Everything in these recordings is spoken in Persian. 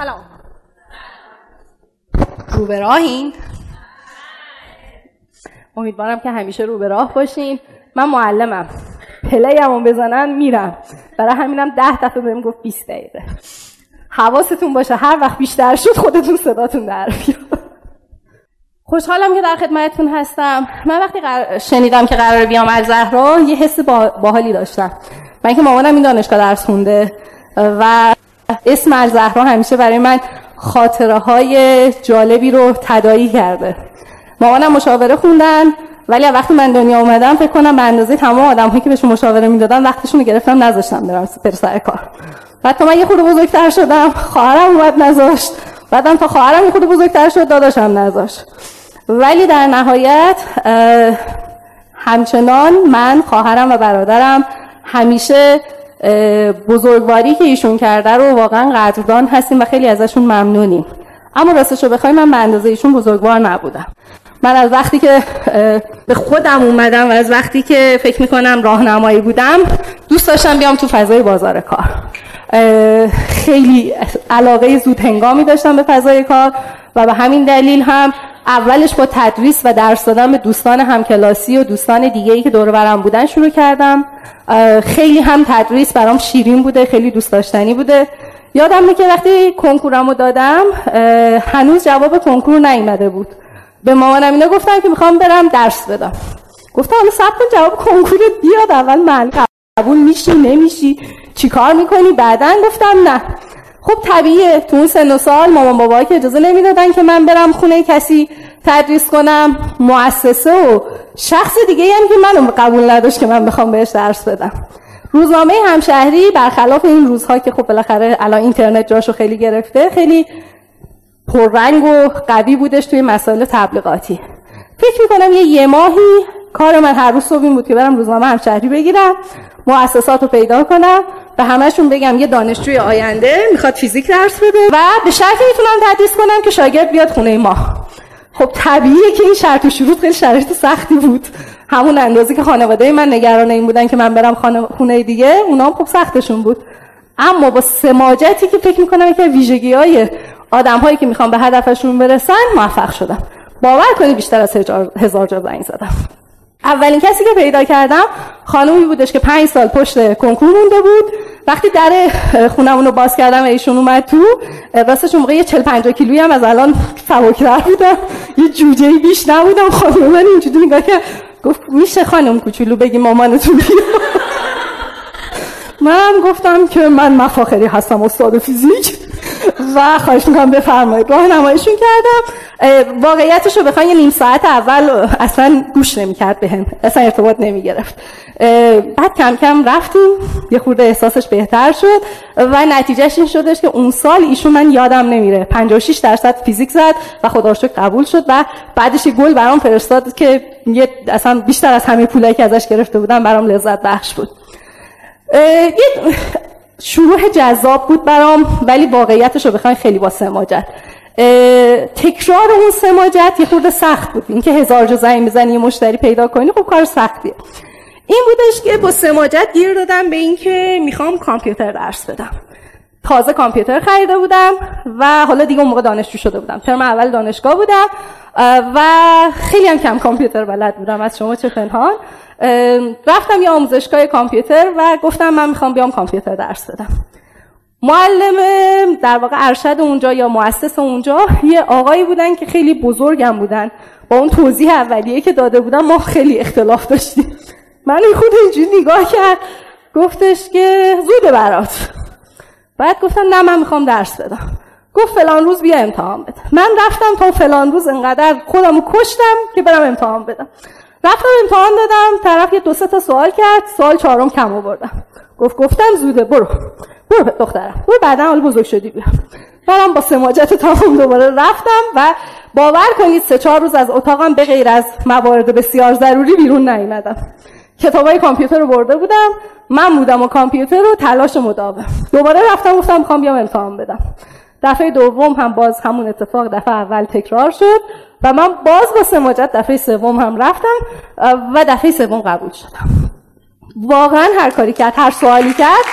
سلام. رو به راهین؟ امیدوارم که همیشه رو به راه باشین. من معلمم. پلیمو بزنن میرم. برای همینم 10 دفعه بهم گفت 20 دقیقه. حواستون باشه، هر وقت بیشتر شد خودتون صداتون در بیاد. خوشحالم که در خدمتتون هستم. من وقتی شنیدم که قراره بیام الزهرا یه حس باحالی داشتم. من که مامانم این دانشگاه درس خونده و اسم الزهرا همیشه برای من خاطره‌های جالبی رو تداعی کرده. مامانم مشاوره خوندن، ولی وقتی من دنیا اومدم فکر کنم به اندازه تمام آدم‌هایی که بهشون مشاوره میدادن وقتشون رو گرفتم، نذاشتم برم سر کار. بعد تا من یه خورده بزرگتر شدم خواهرم اومد نذاشت، بعدم تا خواهرم یه خورده بزرگتر شد داداشم نذاشت. ولی در نهایت همچنان من، خواهرم و برادرم همیشه بزرگواری که ایشون کرده رو واقعا قدردان هستیم و خیلی ازشون ممنونیم. اما راستش رو بخوایم من به اندازه ایشون بزرگوار نبودم. من از وقتی که به خودم اومدم و از وقتی که فکر میکنم راهنمایی بودم دوست داشتم بیام تو فضای بازار کار. خیلی علاقه زود هنگامی داشتم به فضای کار و به همین دلیل هم اولش با تدریس و درس دادن به دوستان همکلاسی و دوستان دیگه‌ای که دور و برم بودن شروع کردم. خیلی هم تدریس برام شیرین بوده، خیلی دوست داشتنی بوده. یادمه که وقتی کنکورمو دادم هنوز جواب کنکور نیومده بود. به مامانم اینا گفتم که میخوام برم درس بدم. گفتم حالا صبر کن جواب کنکورت بیاد اول معلومه قبول میشی نمیشی چیکار میکنی. بعدن گفتم نه، خب طبیعیه تو اون سن و سال مامان بابا که اجازه نمیدادن که من برم خونه کسی تدریس کنم، مؤسسه و شخص دیگه هم که منو قبول نداشت که من بخوام بهش درس بدم. روزنامه همشهری برخلاف این روزها که خب بالاخره الان اینترنت جاشو خیلی گرفته، خیلی پررنگ و قوی بودش توی مسائل تبلیغاتی. فکر میکنم یه ماهی کار من هر روز صبح این بود که برم روزنامه همشهری بگیرم، مؤسسات رو پیدا کنم، به همه‌شون بگم یه دانشجوی آینده میخواد فیزیک درس بده و به شرطی میتونم تدریس کنم که شاگرد بیاد خونه ما. خب طبیعیه که این شرط و شروط خیلی شرط سختی بود. همون اندازه که خانواده من نگران این بودن که من برم خونه دیگه، اونام خب سختشون بود. اما با سماجتی که فکر می‌کنم که ویژگی‌های آدم‌هایی که میخوان به هدفشون برسن موفق شدم. باور کنید بیشتر از 1000 جا زنگ زدم. اولین کسی که پیدا کردم خانومی بودش که 5 سال پشت کنکور مونده بود. وقتی در خونمون رو باز کردم و ایشون اومد تو، راستش اون موقع یه 40-50 کیلویی هم از الان سبک‌تر بودم، یه جوجه‌ای بیش نبودم. خانم من اینجوری نگاه کرد گفت میشه خانم کوچولو بگی مامانتون بیاد. من گفتم که من مفاخری هستم، استاد فیزیک و خواهش میکنم بفرمایید. راهنماییشون کردم. واقعیتش رو بخواین یه نیم ساعت اول اصلا گوش نمیکرد بهم، اصلا ارتباط نمیگرفت. بعد کم کم رفتیم، یه خورده احساسش بهتر شد و نتیجهش این شدش که اون سال ایشون، من یادم نمیره، 56% فیزیک زد و خدا رو شکر قبول شد و بعدش یه گل برام فرستاد که اصلا بیشتر از همه پولایی که ازش گرفته بودم برام لذت بخش بود. یه شروع جذاب بود برام، ولی واقعیتش رو بخواین خیلی با سماجت. تکرار اون سماجت یه خورده سخت بود. اینکه 1000 جا زنگ بزنی مشتری پیدا کنی خب کار سختیه. این بودش که با سماجت گیر دادم به اینکه میخوام کامپیوتر درس بدم. تازه کامپیوتر خریده بودم و حالا دیگه اون موقع دانشجو شده بودم، ترم اول دانشگاه بودم و خیلی هم کم کامپیوتر بلد بودم. از شما چه پنهان. رفتم یه آموزشگاه کامپیوتر و گفتم من میخوام بیام کامپیوتر درس بدم. معلم در واقع ارشد اونجا یا مؤسس اونجا یه آقایی بودن که خیلی بزرگم بودن. با اون توضیح اولیه که داده بودم ما خیلی اختلاف داشتیم. من خود اینجوری نگاه کرد گفتش که زوده برات. بعد گفتم نه من میخوام درس بدم. گفت فلان روز بیا امتحان بده. من رفتم تا فلان روز انقدر خودمو کشتم که برم امتحان بدم. رفتم امتحان دادم، طرف یه 2-3 تا سوال کرد، سوال 4م کم آوردم. گفتم زوده، برو دخترم، برو بعداً حالا بزرگ شدی بیا. منم با سماجت تمام دوباره رفتم و باور کنید 3-4 روز از اتاقم به غیر از موارد بسیار ضروری بیرون نیومدم. کتابای کامپیوتر رو برده بودم، من بودم و کامپیوتر رو تلاش مداوم. دوباره رفتم گفتم می‌خوام بیام امتحان بدم. دفعه دوم هم باز همون اتفاق دفعه اول تکرار شد و من باز با سماجت دفعه سوم هم رفتم و دفعه سوم قبول شدم. واقعا هر کاری کرد، هر سوالی کرد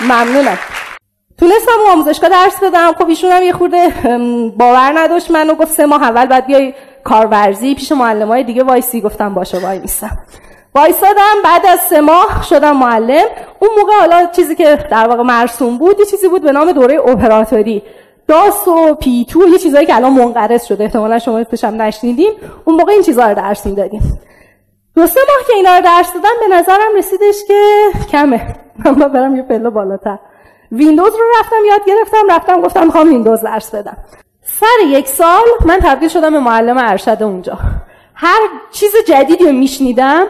ممنونم. تونستم آموزشگاه درس بدم. خب ایشون هم یه خورده باور نداشت منو، گفت 3 ماه اول بعد بیای کارورزی پیش معلمای دیگه وایسی. گفتم باشه وای میستم. وایسادم، بعد از 3 ماه شدم معلم. اون موقع حالا چیزی که در واقع مرسوم بود یه چیزی بود به نام دوره اپراتوری، داس و پیتو، یه چیزایی که الان منقرض شده احتمالاً شما اسمش هم نشنیدیم. اون موقع این چیزا رو درس میدادیم. 2-3 ماه که اینا رو درس دادم به نظرم رسیدش که کمه، من برم یه پله بالاتر. ویندوز رو رفتم یاد گرفتم، رفتم گفتم می‌خوام ویندوز درس بدم. سر 1 سال من تبدیل شدم به معلم ارشد اونجا. هر چیز جدیدی رو میشنیدم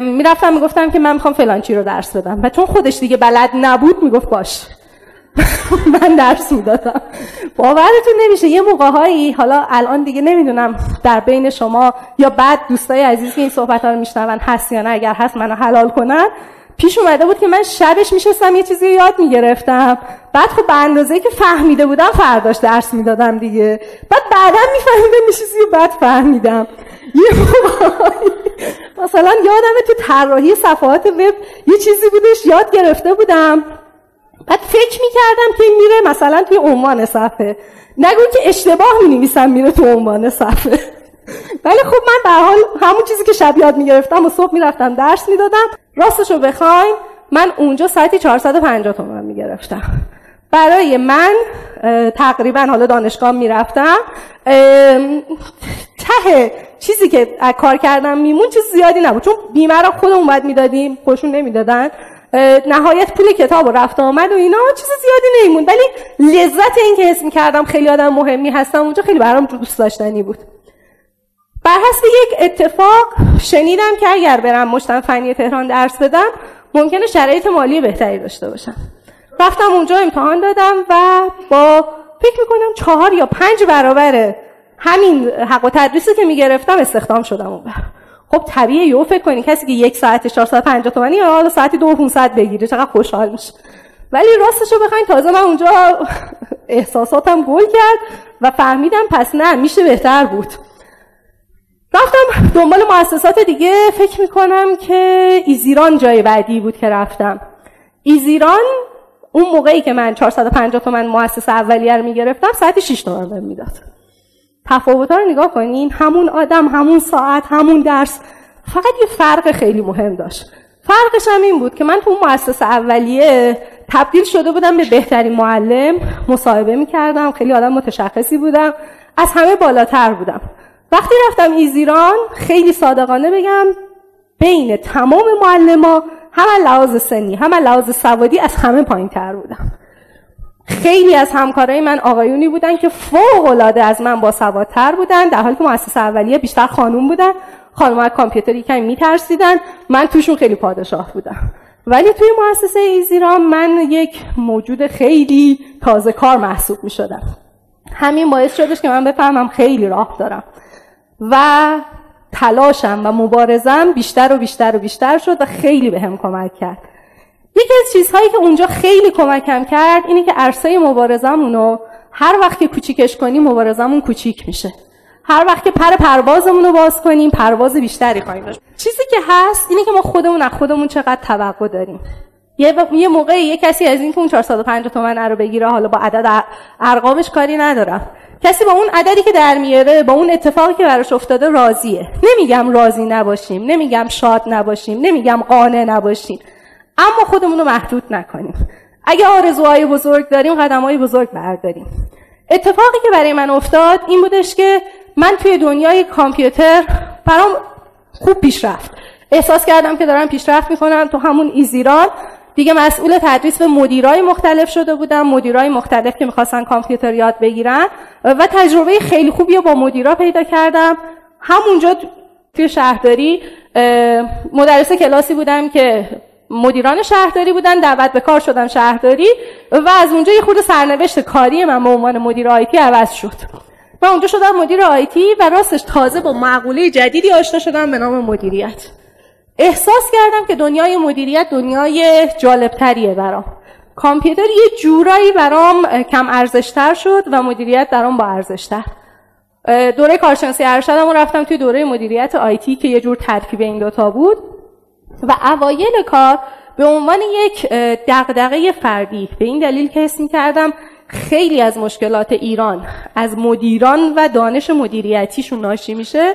میرفتم میگفتم که من میخوام فلان چی رو درس بدم، و چون خودش دیگه بلد نبود میگفت باش من درس میدادم. باورتون نمیشه یه موقعهایی، حالا الان دیگه نمیدونم در بین شما یا بعد دوستای عزیز که این صحبت ها رو میشنون هست یا نه، اگر هست منو حلال کنن، پیش اومده بود که من شبش میشستم یه چیزی یاد میگرفتم، بعد خب به اندازه‌ای که فهمیده بودم فرداش درس میدادم دیگه، بعدا میفهمیدم یه چیزی بعد فهمیدم. یه مثلا یادمه تو طراحی صفحات وب یه چیزی بودش یاد گرفته بودم، بعد فکر میکردم که میره مثلا توی عنوان صفحه، نگو که اشتباه مینویسم میره تو عنوان صفحه. ولی خب من به هر حال همون چیزی که شب یاد میگرفتم و صبح میرفتم درس میدادم. راستشو بخوایم من اونجا ساعتی 450 تومن میگرفتم. برای من تقریبا، حالا دانشگاه میرفتم، ته چیزی که کار کردم میمون چیز زیادی نبود، چون بیمه را خودمون باید میدادیم، خودشون نمیدادن. نهایت پول کتاب و رفت آمد و اینا چیز زیادی نمیمون، ولی لذت این که حس میکردم خیلی آدم مهمی هستم اونجا خیلی برام دوست داشتنی بود. بر حسب یک اتفاق شنیدم که اگر برم مجتمع فنی تهران درس بدم ممکنه شرایط مالی بهتری داشته باشم. رفتم اونجا امتحان دادم و با فکر میکنم 4 یا 5 برابر همین حق و تدریسی که میگرفتم استخدام شدم اونجا. خب طبیعیه یهو فکر کنی کسی که 1 ساعت 450 تومانی یا حالا ساعتی 2500 بگیره چقدر خوشحال میشه. ولی راستشو بخواید تازه من اونجا احساساتم گل کرد و فهمیدم پس نه میشه بهتر بود. رفتم دنبال مؤسسات دیگه، فکر میکنم که ایزیران جای بعدی بود که رفتم. ایزیران اون موقعی که من 450 تومن مؤسسه اولیه رو میگرفتم ساعت 6 تومن بهم میداد. تفاوت‌ها رو نگاه کنین، همون آدم، همون ساعت، همون درس، فقط یه فرق خیلی مهم داشت. فرقش هم این بود که من تو اون مؤسسه اولیه تبدیل شده بودم به بهترین معلم، مصاحبه میکردم، خیلی آدم متشخصی بودم، از همه بالاتر بودم. وقتی رفتم ایزیران خیلی صادقانه بگم بین تمام معلما هم از لحاظ سنی هم از لحاظ سوادی از همه پایین‌تر بودم. خیلی از همکارای من آقایونی بودن که فوق‌العاده از من باسوادتر بودن، در حالی که مؤسسه اولیه بیشتر خانوم بودن. خانم‌ها کامپیوتر یکم میترسیدن، من توشون خیلی پادشاه بودم. ولی توی مؤسسه ایزیران من یک موجود خیلی تازه کار محسوب می‌شدم. همین باعث شدش که من بفهمم خیلی راه دارم و تلاشم و مبارزم بیشتر و بیشتر و بیشتر شد و خیلی بهم کمک کرد. یکی از چیزهایی که اونجا خیلی کمکم کرد اینه که عرصه مبارزمونو هر وقت که کوچیکش کنیم مبارزمون کوچیک میشه. هر وقت که پر پروازمونو باز کنیم پرواز بیشتری خواهیم داشت. چیزی که هست اینه که ما خودمون از خودمون چقدر توقع داریم. یه موقعی یه کسی از این که اون 450 تومن رو بگیره، حالا با عدد ارقامش کاری ندارم، کسی با اون عددی که در میاره، با اون اتفاقی که براش افتاده راضیه. نمیگم راضی نباشیم، نمیگم شاد نباشیم، نمیگم قانع نباشیم، اما خودمون رو محدود نکنیم. اگه آرزوهای بزرگ داریم قدم‌های بزرگ برداریم. اتفاقی که برای من افتاد این بودش که من توی دنیای کامپیوتر برام خوب پیش رفت. احساس کردم که دارم پیشرفت می‌کنم. تو همون ایزیران دیگه مسئول تدریس به مدیرای مختلف شده بودم، مدیرای مختلف که می‌خواستن کامپیوتر یاد بگیرن و تجربه خیلی خوبی با مدیرا پیدا کردم. همونجا توی شهرداری مدرس کلاسی بودم که مدیران شهرداری بودن، دعوت به کار شدم شهرداری و از اونجا یه خورده سرنوشت کاری من به عنوان مدیر آیتی عوض شد. من اونجا شدم مدیر آیتی و راستش تازه با مقوله جدیدی آشنا شدم به نام مدیریت. احساس کردم که دنیای مدیریت دنیای جالبتریه برام. کامپیوتر یه جورایی برام کم ارزشتر شد و مدیریت برام با ارزشتر. دوره کارشناسی ارشدم رفتم توی دوره مدیریت آیتی که یه جور ترکیب این دوتا بود و اوایل کار به عنوان یک دغدغه فردی، به این دلیل که حس می‌کردم خیلی از مشکلات ایران از مدیران و دانش مدیریتیشون ناشی میشه،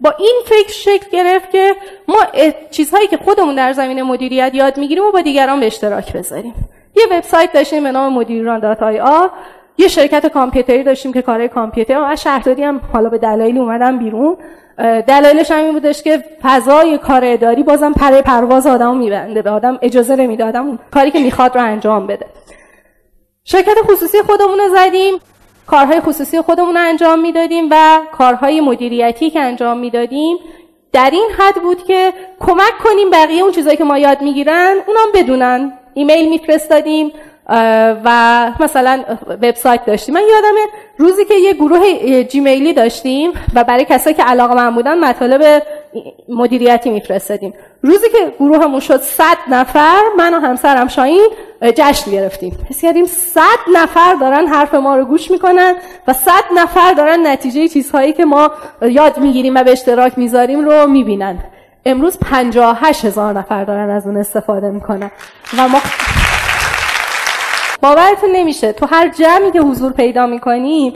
با این فکر شکل گرفت که ما چیزهایی که خودمون در زمینه مدیریت یاد میگیریم و با دیگران به اشتراک بذاریم. یه وبسایت داشتیم به نام مدیران.ir، یه شرکت کامپیوتری داشتیم که کارهای کامپیوتر و شهرداری هم حالا به دلایلی اومدن بیرون. دلایلش هم این بودش که فضای کار اداری بازم پره پرواز آدمو میبنده، به آدم اجازه نمیده آدم کاری که میخواد رو انجام بده. شرکت خصوصی خودمون رو زدیم، کارهای خصوصی خودمون رو انجام میدادیم و کارهای مدیریتی که انجام میدادیم در این حد بود که کمک کنیم بقیه اون چیزایی که ما یاد میگیرن اونام بدونن. ایمیل میفرستادیم و مثلا وبسایت داشتیم. من یادمه روزی که یه گروه جیمیلی داشتیم و برای کسایی که علاقه‌مند بودن مطالب مدیریتی میفرستادیم. روزی که گروهمون شد 100 نفر، من و همسرم شاهین جشن گرفتیم. حس کردیم 100 نفر دارن حرف ما رو گوش میکنن و 100 نفر دارن نتیجه چیزهایی که ما یاد میگیریم و به اشتراک میذاریم رو میبینن. امروز 58000 نفر دارن از اون استفاده میکنن و ما باورتون نمیشه تو هر جمعی که حضور پیدا میکنیم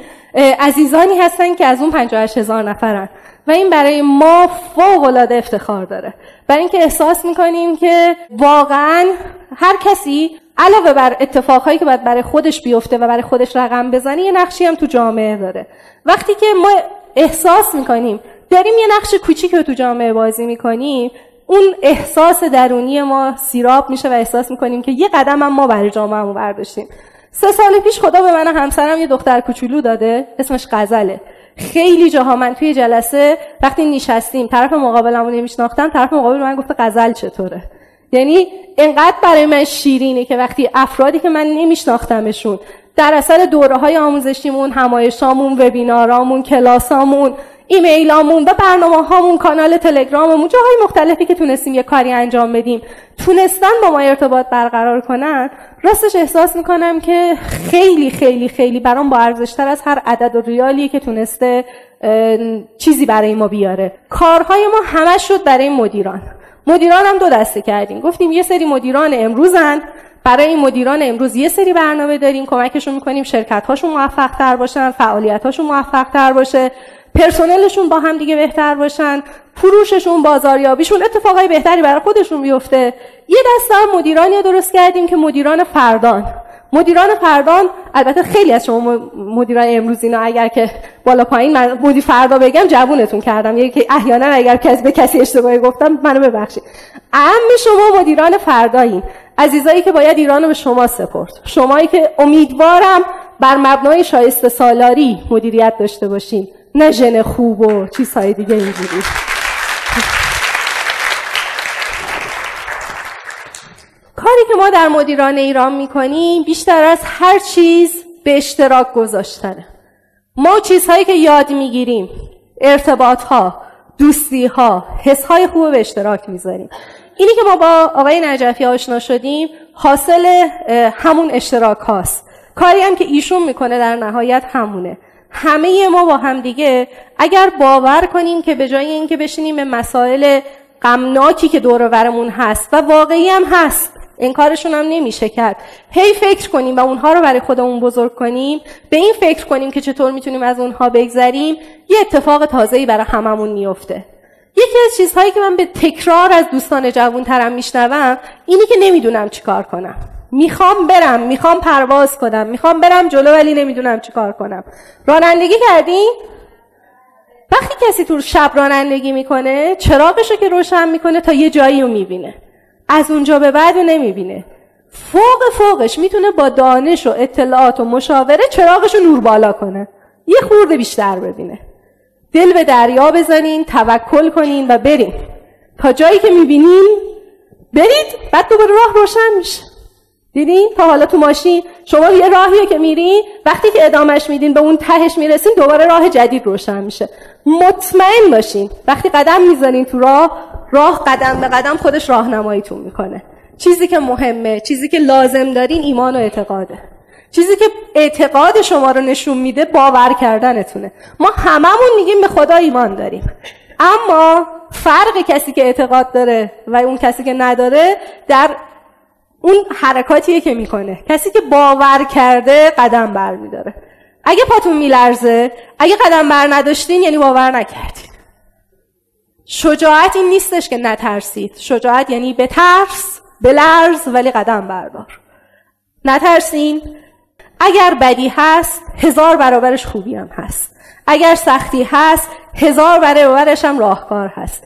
عزیزانی هستن که از اون 58000 نفرن و این برای ما فوق العاده افتخار داره، برای اینکه احساس میکنیم که واقعا هر کسی علاوه بر اتفاقهایی که باید برای خودش بیفته و برای خودش رقم بزنه یه نقشی هم تو جامعه داره. وقتی که ما احساس میکنیم داریم یه نقش کوچیکی رو تو جامعه بازی میکنیم، اون احساس درونی ما سیراب میشه و احساس میکنیم که یه قدم هم ما برای جامعه‌مون برداشتیم. 3 سال پیش خدا به من و همسرم یه دختر کوچولو داده، اسمش غزله. خیلی جاها من توی جلسه وقتی نشستیم طرف مقابلمو نمیشناختم، طرف مقابل من گفت غزل چطوره. یعنی انقدر برای من شیرینه که وقتی افرادی که من نمیشناختمشون در اثر دوره‌های آموزشیمون، همایشامون، وبینارامون، کلاسامون، ایمیلامون و برنامه‌هامون، کانال تلگراممون، جاهای مختلفی که تونستیم یه کاری انجام بدیم، تونستن با ما ارتباط برقرار کنن، راستش احساس میکنم که خیلی خیلی خیلی برام با ارزش‌تر از هر عدد و ریالیه که تونسته چیزی برای ما بیاره. کارهای ما همش شد برای مدیران. مدیران هم دو دسته کردیم. گفتیم یه سری مدیران امروزن، برای مدیران امروز یه سری برنامه داریم، کمکشون می‌کنیم شرکت‌هاشون موفق‌تر باشن، فعالیت‌هاشون موفق‌تر باشه، پرسنلشون با هم دیگه بهتر باشن، فروششون، بازاریابیشون، اتفاقای بهتری برای خودشون بیفته. یه دسته مدیرانی درست کردیم که مدیران فردان. مدیران فردان، البته خیلی از شما مدیران امروز اینا اگر که بالا پایین من مدیر فردا بگم جوونتون کردم، یکی احیانا اگر کسی به کسی اشتباهی گفتم منو ببخشید. اهم شما مدیران فردایین، عزیزایی که باید ایرانو به شما سپرد، شمایی که امیدوارم بر مبنای شایسته سالاری مدیریت داشته باشین، نه ژن خوب و چیزهای دیگه اینجوری. کاری که ما در مدیران ایران میکنیم بیشتر از هر چیز به اشتراک گذاشتنه. ما چیزهایی که یاد میگیریم، ارتباطها، دوستیها، حسهای خوب به اشتراک میذاریم. اینی که ما با آقای نجفی آشنا شدیم حاصل همون اشتراک هاست. کاری هم که ایشون میکنه در نهایت همونه. همه ما با هم دیگه اگر باور کنیم که به جای اینکه بشینیم به مسائل غمناکی که دور و برمون هست و واقعی هم هست، انکارشون هم نمیشه کرد، هی فکر کنیم و اونها رو برای خودمون بزرگ کنیم، به این فکر کنیم که چطور میتونیم از اونها بگذریم، یه اتفاق تازه‌ای برای هممون میفته. یکی از چیزهایی که من به تکرار از دوستان جوان‌ترم میشنوم اینی که نمیدونم چیکار کنم. میخوام برم، میخوام پرواز کنم، میخوام برم جلو ولی نمیدونم چی کار کنم. رانندگی کردین؟ وقتی کسی تو شب رانندگی میکنه چراغشو که روشن میکنه تا یه جایی رو میبینه، از اونجا به بعد رو نمیبینه. فوقش میتونه با دانش و اطلاعات و مشاوره چراغشو نور بالا کنه، یه خورده بیشتر ببینه. دل به دریا بزنین، توکل کنین و بریم تا جایی که میبینین، برید، بعد دوباره راه روشن میشه. دیدین؟ تا حالا تو ماشین شما یه راهیه که میرین، وقتی که ادامهش میدین به اون تهش میرسین دوباره راه جدید روشن میشه. مطمئن باشین وقتی قدم میزنین تو راه قدم به قدم خودش راهنماییتون میکنه. چیزی که مهمه، چیزی که لازم دارین ایمان و اعتقاده. چیزی که اعتقاد شما رو نشون میده باور کردنتونه. ما هممون میگیم به خدا ایمان داریم، اما فرق کسی که اعتقاد داره و اون کسی که نداره در اون حرکاتیه که میکنه. کسی که باور کرده قدم بر میداره. اگه پاتون میلرزه، اگه قدم بر نداشتین یعنی باور نکردین. شجاعت این نیستش که نترسید. شجاعت یعنی بترس، بلرز ولی قدم بردار. نترسین. اگر بدی هست 1000 برابرش خوبی هم هست. اگر سختی هست 1000 برابرش هم راهکار هست.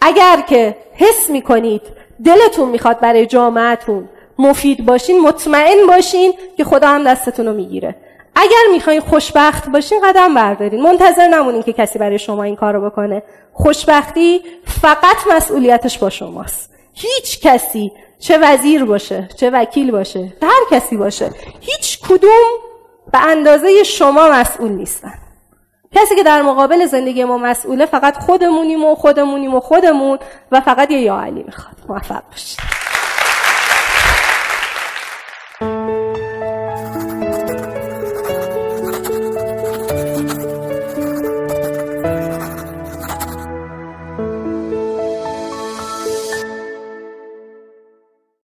اگر که حس میکنید دلتون میخواد برای جامعهتون مفید باشین، مطمئن باشین که خدا هم دستتون رو میگیره. اگر میخواین خوشبخت باشین قدم بردارین. منتظر نمونین که کسی برای شما این کار رو بکنه. خوشبختی فقط مسئولیتش با شماست. هیچ کسی، چه وزیر باشه، چه وکیل باشه، هر کسی باشه، هیچ کدوم به اندازه شما مسئول نیستن. کسی که در مقابل زندگی ما مسئوله فقط خودمونیم و خودمون و فقط یه یا علی میخواد. موفق باشید.